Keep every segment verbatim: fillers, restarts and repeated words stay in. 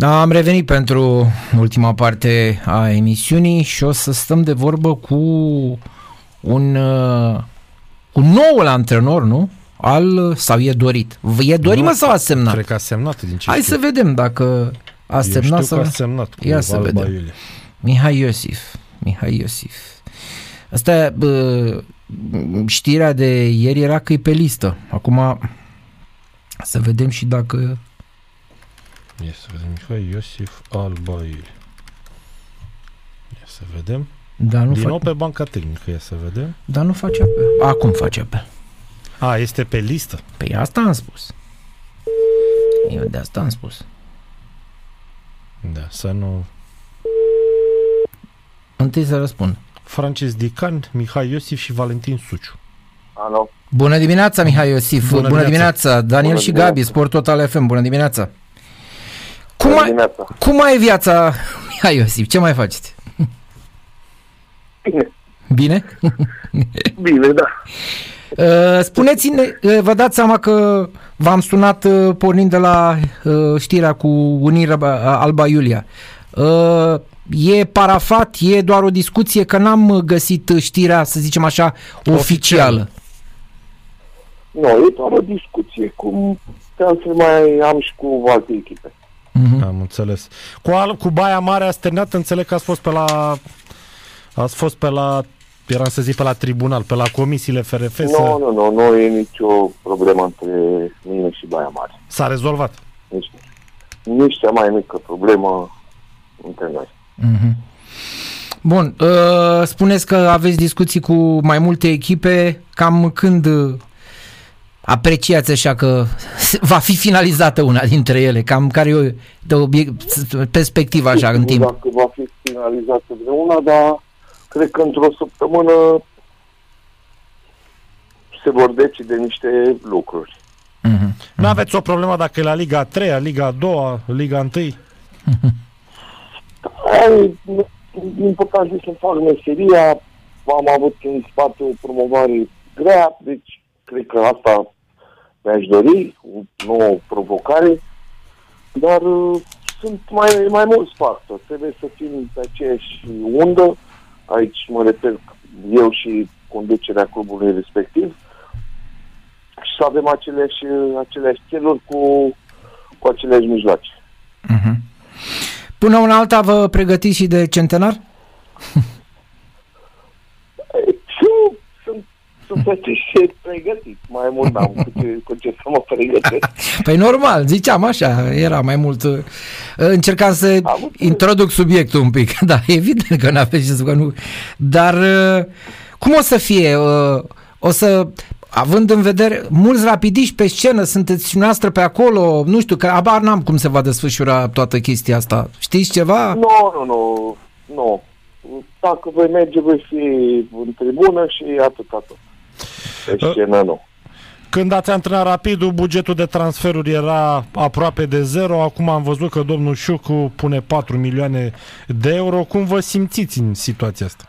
Am revenit pentru ultima parte a emisiunii și o să stăm de vorbă cu un, un noul antrenor, nu? Al, sau e dorit? E dorit, nu, mă, sau a semnat? Cred că a semnat, din ce Hai știu. Să vedem dacă a semnat sau... Eu știu sau... că a semnat. Ia să vedem. Iulia. Mihai Iosif. Mihai Iosif. Asta, bă, știrea de ieri era că e pe listă. Acum să vedem și dacă... Ia să vedem. Mihai Iosif Alba Iulia. Ia să vedem. Da, nu din fa... nou pe banca tehnică, ia să vedem. Dar nu face apel. Acum face apel. A, este pe listă. Păi asta am spus. Eu de asta am spus. Da, să nu... Întâi să răspund. Frances Dican, Mihai Iosif și Valentin Suciu. Alo. Bună dimineața, Mihai Iosif. Bună, bună dimineața. dimineața. Daniel bună și dimineața. Gabi, Sport Total F M. Bună dimineața. Cum, bună dimineața. A... Cum mai e viața, Mihai Iosif? Ce mai faceți? Bine. Bine? Bine, da. Spuneți-ne, vă dați seama că v-am sunat pornind de la știrea cu Unirea Alba Iulia. E parafat, e doar o discuție, că n-am găsit știrea, să zicem așa, oficială. Nu, e doar o discuție, cum să mai am și cu alte echipe. Mm-hmm. Am înțeles. Cu, al, cu Baia Mare a sternat, înțeleg că ați fost pe la... Ați fost pe la... Eram să zic pe la tribunal, pe la comisiile F R F. Nu, să... nu, nu, nu e nicio problemă între mine și Baia Mare. S-a rezolvat? Nici, nici cea mai mică problemă între noi. Mm-hmm. Bun, uh, spuneți că aveți discuții cu mai multe echipe, cam când apreciați așa că va fi finalizată una dintre ele? Cam care e o obiect- perspectivă așa în timp? Dacă va fi finalizată una, dar cred că într-o săptămână se vor decide niște lucruri. Mm-hmm. Mm-hmm. Nu aveți o problemă dacă e la Liga trei, Liga doi, Liga unu? Mm-hmm. Da, important este să fac meseria. Am avut în spate o promovare grea, deci cred că asta mi-aș dori, o nouă provocare, dar sunt mai, mai mulți factori. Trebuie să fim pe aceeași undă. Aici mă refer eu și conducerea clubului respectiv și să avem aceleași, aceleași țeluri cu, cu aceleași mijloace. Uh-huh. Până una alta vă pregătiți și de centenar? Eu sunt, sunt și pregătit. Mai mult am cu ce, cu ce să mă pregătesc. Păi normal, ziceam așa, era mai mult... Încercam să introduc subiectul un pic, da, evident că n-aveți ce să nu... Dar cum o să fie? O să... Având în vedere, mulți rapidiști pe scenă, sunteți și noastră pe acolo, nu știu, că abar n-am cum se va desfășura toată chestia asta. Știți ceva? Nu, no, nu, nu, nu. Dacă voi merge, voi fi în tribună și atâta tot. Pe scenă, nu. Când ați antrenat Rapidul, bugetul de transferuri era aproape de zero. Acum am văzut că domnul Șucu pune patru milioane de euro. Cum vă simțiți în situația asta?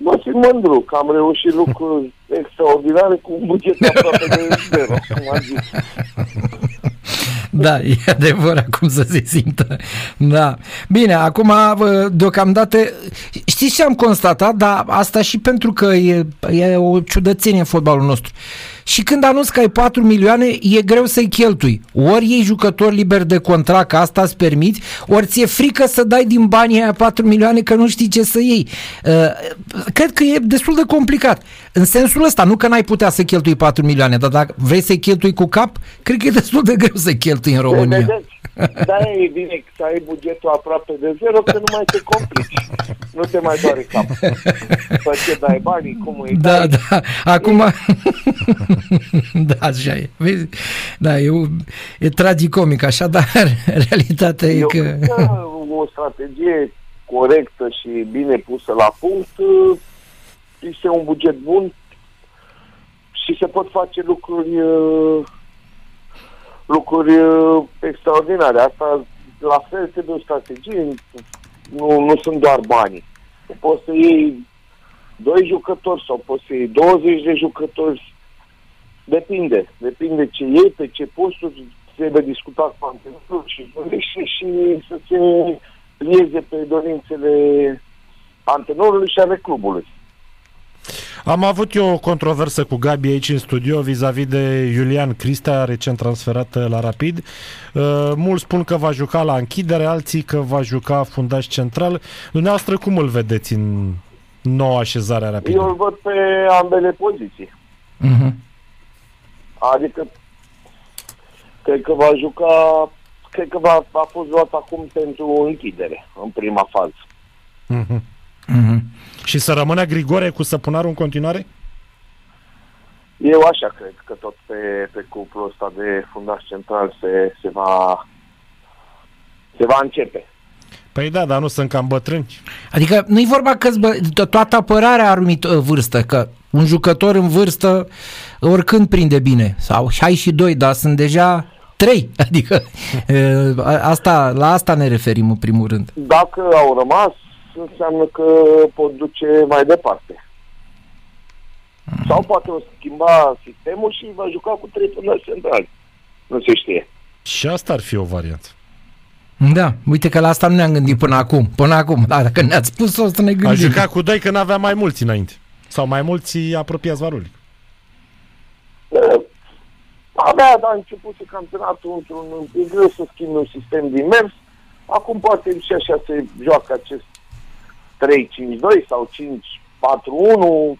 Mă simt mândru că am reușit lucruri extraordinare cu un buget aproape de zero, cum am zis. Da, e adevărat, cum să se simtă. Da. Bine, acum deocamdată, știți ce am constatat, dar asta și pentru că e, e o ciudățenie în fotbalul nostru. Și când anunți că ai patru milioane, e greu să-i cheltui. Ori iei jucători liberi de contract, că asta îți permiți, ori ți-e frică să dai din banii aia patru milioane, că nu știi ce să iei. Cred că e destul de complicat. În sensul ăsta, nu că n-ai putea să cheltui patru milioane, dar dacă vrei să-i cheltui cu cap, cred că e destul de greu să-i cheltui în România. Da, e bine să ai bugetul aproape de zero, că nu mai te complici. Nu te mai doare capul. Păi ce dai banii, cum îi da, dai? Da, da. Acum... Da, așa e. Vezi? Da, e, e tragicomic așa, dar realitatea Eu e că... cred că o strategie corectă și bine pusă la punct este un buget bun și se pot face lucruri lucruri extraordinare. Asta la fel trebuie o strategie. Nu, nu sunt doar banii. Poți să iei doi jucători sau poți să iei douăzeci de jucători. Depinde. Depinde ce iei, pe ce posturi, trebuie discutat cu antrenorul și și să se lieze pe dorințele antrenorului și ale clubului. Am avut eu o controversă cu Gabi aici în studio vis-a-vis de Iulian Cristia, recent transferat la Rapid. Mulți spun că va juca la închidere, alții că va juca fundaș central. Dumneavoastră cum îl vedeți în noua așezare a Rapidului? Eu îl văd pe ambele poziții. Uh-huh. Adică cred că va juca, cred că va, a fost luat acum pentru închidere, în prima fază. Uh-huh. Uh-huh. Și să rămână Grigore cu săpunarul în continuare? Eu așa cred că tot pe, pe cuplul ăsta de fundaș central se, se, va, se va începe. Păi da, dar nu sunt cam bătrâni. Adică nu-i vorba că toată apărarea are o vârstă, că un jucător în vârstă oricând prinde bine. Sau hai și doi, dar sunt deja trei. Adică asta, la asta ne referim în primul rând. Dacă au rămas, înseamnă că pot duce mai departe. Mm. Sau poate o schimba sistemul și va juca cu trei fundași centrali. Nu se știe. Și asta ar fi o variantă. Da, uite că la asta nu ne-am gândit până acum. Până acum, da, dacă ne-ați spus-o, să ne gândim. A juca cu doi că n-avea mai mulți înainte. Sau mai mulți apropiați varului. Avea, da, începutul campionatul într-un greu să schimbi un sistem din mers. Acum poate și așa se joacă acest trei cinci doi sau cinci patru unu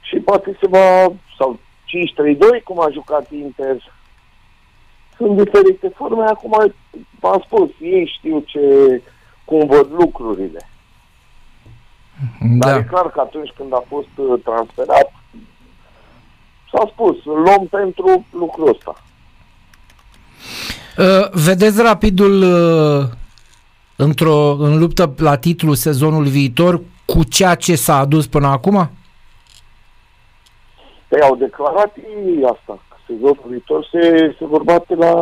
și poate se va, sau cinci trei doi cum a jucat Inter. Sunt diferite forme, acum v-am spus, ei știu ce, cum văd lucrurile. Da. Dar e clar că atunci când a fost transferat s-a spus, luăm pentru lucrul ăsta. Uh, vedeți Rapidul uh... într-o, în luptă la titlu sezonul viitor cu ceea ce s-a adus până acum? Păi au declarat ei asta. Sezonul viitor se, se vorba la,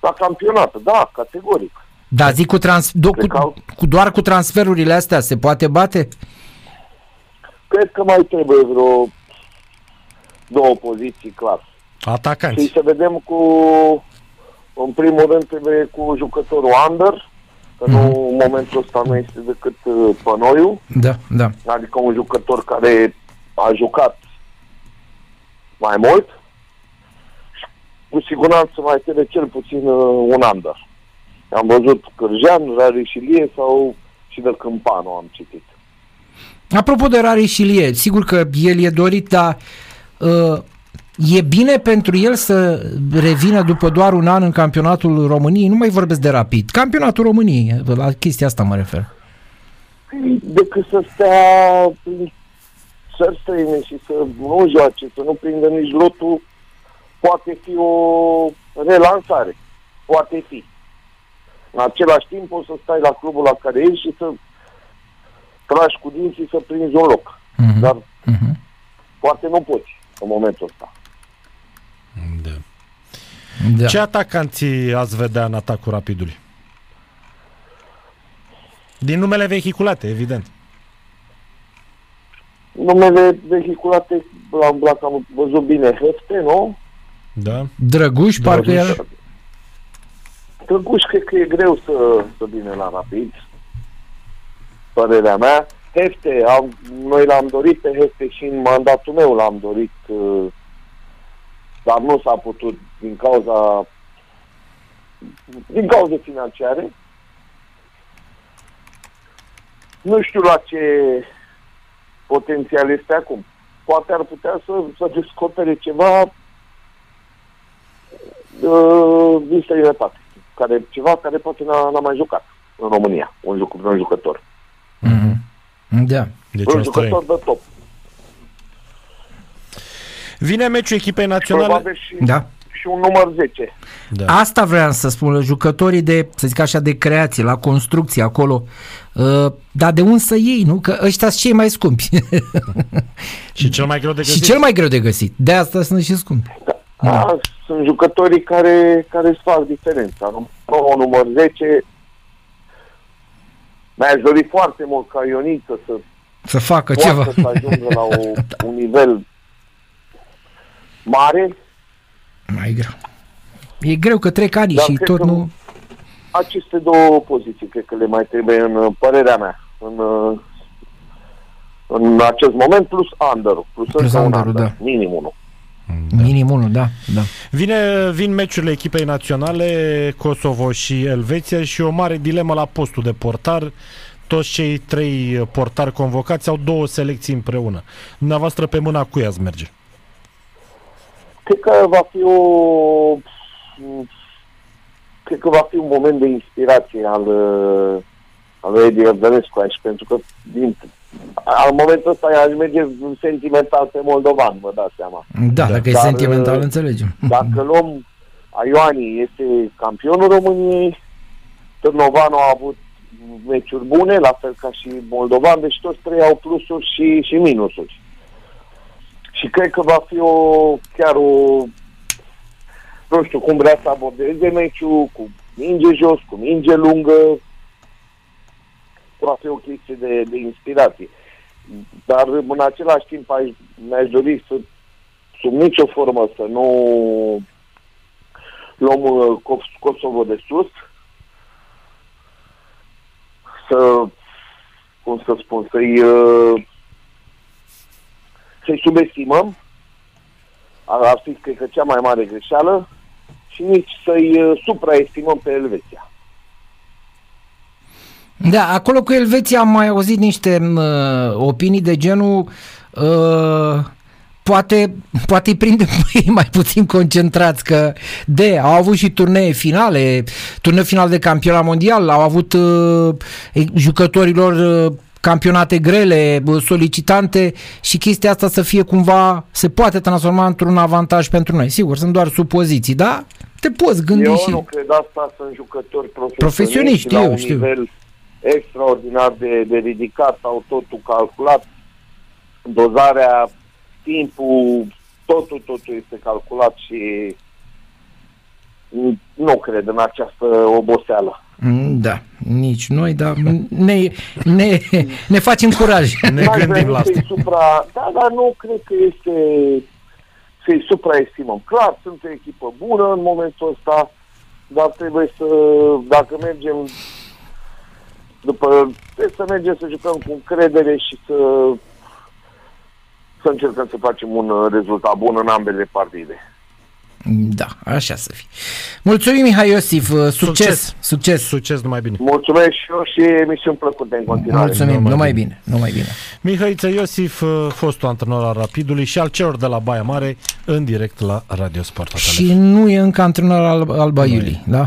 la campionat. Da, categoric. Dar zic cu, trans, do, cu, cu doar cu transferurile astea se poate bate? Cred că mai trebuie vreo două poziții, clar. Atacanți. Și să vedem cu, în primul rând trebuie cu jucătorul under, că nu, mm. în momentul ăsta nu este decât uh, Pănoiu. Da, da. Adică un jucător care a jucat mai mult. Cu siguranță mai trebuie cel puțin uh, un under. Am văzut Cârjean, Rareș Ilie sau și de Câmpanu am citit. Apropo de Rareș Ilie, sigur că el e dorit, dar uh, e bine pentru el să revină după doar un an în campionatul României? Nu mai vorbesc de Rapid. Campionatul României, la chestia asta mă refer. Decât să stea să-și străine și să nu joace, să nu prindă nici lotul, poate fi o relansare. Poate fi. În același timp o să stai la clubul la care ești și să tragi cu dinții să prinzi un loc. Uh-huh. Dar uh-huh. poate nu poți în momentul ăsta. Da. Da. Ce atacanții ați vedea în atacul Rapidului? Din numele vehiculate, evident. Numele vehiculate l-am, l-am văzut bine. Hefte, nu? Da. Drăguș, parcă el... Drăguș, cred că e greu să, să vină la Rapid. Părerea mea. Hefte, am, noi l-am dorit pe Hefte și în mandatul meu l-am dorit, dar nu s-a putut din cauza din cauze financiare. Nu știu la ce potențial este acum. Poate ar putea să, să descopere ceva din străinătate, care, ceva care poate n-a, n-a mai jucat în România, un, juc, un jucător. Mm-hmm. Da. Deci un jucător de top. Vine meciul echipei naționale și, da. și un număr zece. Da. Asta vreau să spun, jucătorii de, să zic așa, de creație, la construcție acolo. Uh, dar de unde să iei, nu? Că ăștia sunt cei mai scumpi. Și cel mai greu de găsit. Și cel mai greu de găsit. De asta sunt și scumpi. Da. Da. A, sunt jucătorii care, care îți fac diferența. Nu? O număr zece. Mi-aș dori foarte mult ca Ionică să, să facă ceva, să ajungă la o, un nivel mare. mai greu. E greu că trec ani și tot nu... Aceste două poziții cred că le mai trebuie, în părerea mea, în, în acest moment, plus under-ul. Plus, plus under-ul, under, da. Minim unul. Da. Minim unul, da, da. Vine, vin meciurile echipei naționale, Kosovo și Elveția, și o mare dilemă la postul de portar. Toți cei trei portari convocați au două selecții împreună. Dumneavoastră, pe mâna cui ați merge? Cred că va fi o... Cred că va fi un moment de inspirație al, al lui Elia Dăvescua aici, pentru că din al momentul ăsta aș merge sentimental pe moldovan, vă dați seama. Da, dacă Dar, e sentimental, înțelegem. Dacă luăm, Ioani este campionul României, Târnovanu a avut meciuri bune, la fel ca și moldovan, deci toți trei au plusuri și, și minusuri. Și cred că va fi o chiar o... nu știu cum vrea să abordeze meciul, cu minge jos, cu minge lungă, va fi o chestie de, de inspirație. Dar în același timp aș, mi-aș dori să, sub nicio formă, să nu luăm Kos- Kosovo de sus, să, cum să spun, să-i, să-i subestimăm. Ar fi, cred că, cea mai mare greșeală, și nici să-i supraestimăm pe Elveția. Da, acolo cu Elveția am mai auzit niște uh, opinii de genul uh, poate, poate îi prindem mai puțin concentrați, că de, au avut și turnee finale, turnee final de campionat mondial, au avut uh, jucătorilor uh, campionate grele, solicitante, și chestia asta să fie cumva, se poate transforma într-un avantaj pentru noi. Sigur, sunt doar supoziții, dar te poți gândi. Eu și... nu cred asta, sunt jucători profesioniști la eu, un știu. nivel extraordinar de, de ridicat, au totul calculat, dozarea, timpul, totul, totul este calculat și nu cred în această oboseală. Da, nici noi, dar ne, ne, ne facem curaj. Ne gândim la asta. Supra, da, dar nu cred că este să-i supraestimăm. Clar, sunt o echipă bună în momentul ăsta, dar trebuie să, dacă mergem după, trebuie să mergem să jucăm cu încredere și să, să încercăm să facem un rezultat bun în ambele partide. Da, așa să fie. Mulțumim, Mihai Iosif, succes, succes, succes, succes, numai bine. Mulțumesc și eu și emisiuni plăcute în continuare. Mulțumim, numai, numai bine. bine, numai bine. Mihaița Iosif, fostul antrenor al Rapidului și al celor de la Baia Mare, în direct la Radio Sport Total. Și nu e încă antrenor al Alba Iulia, da?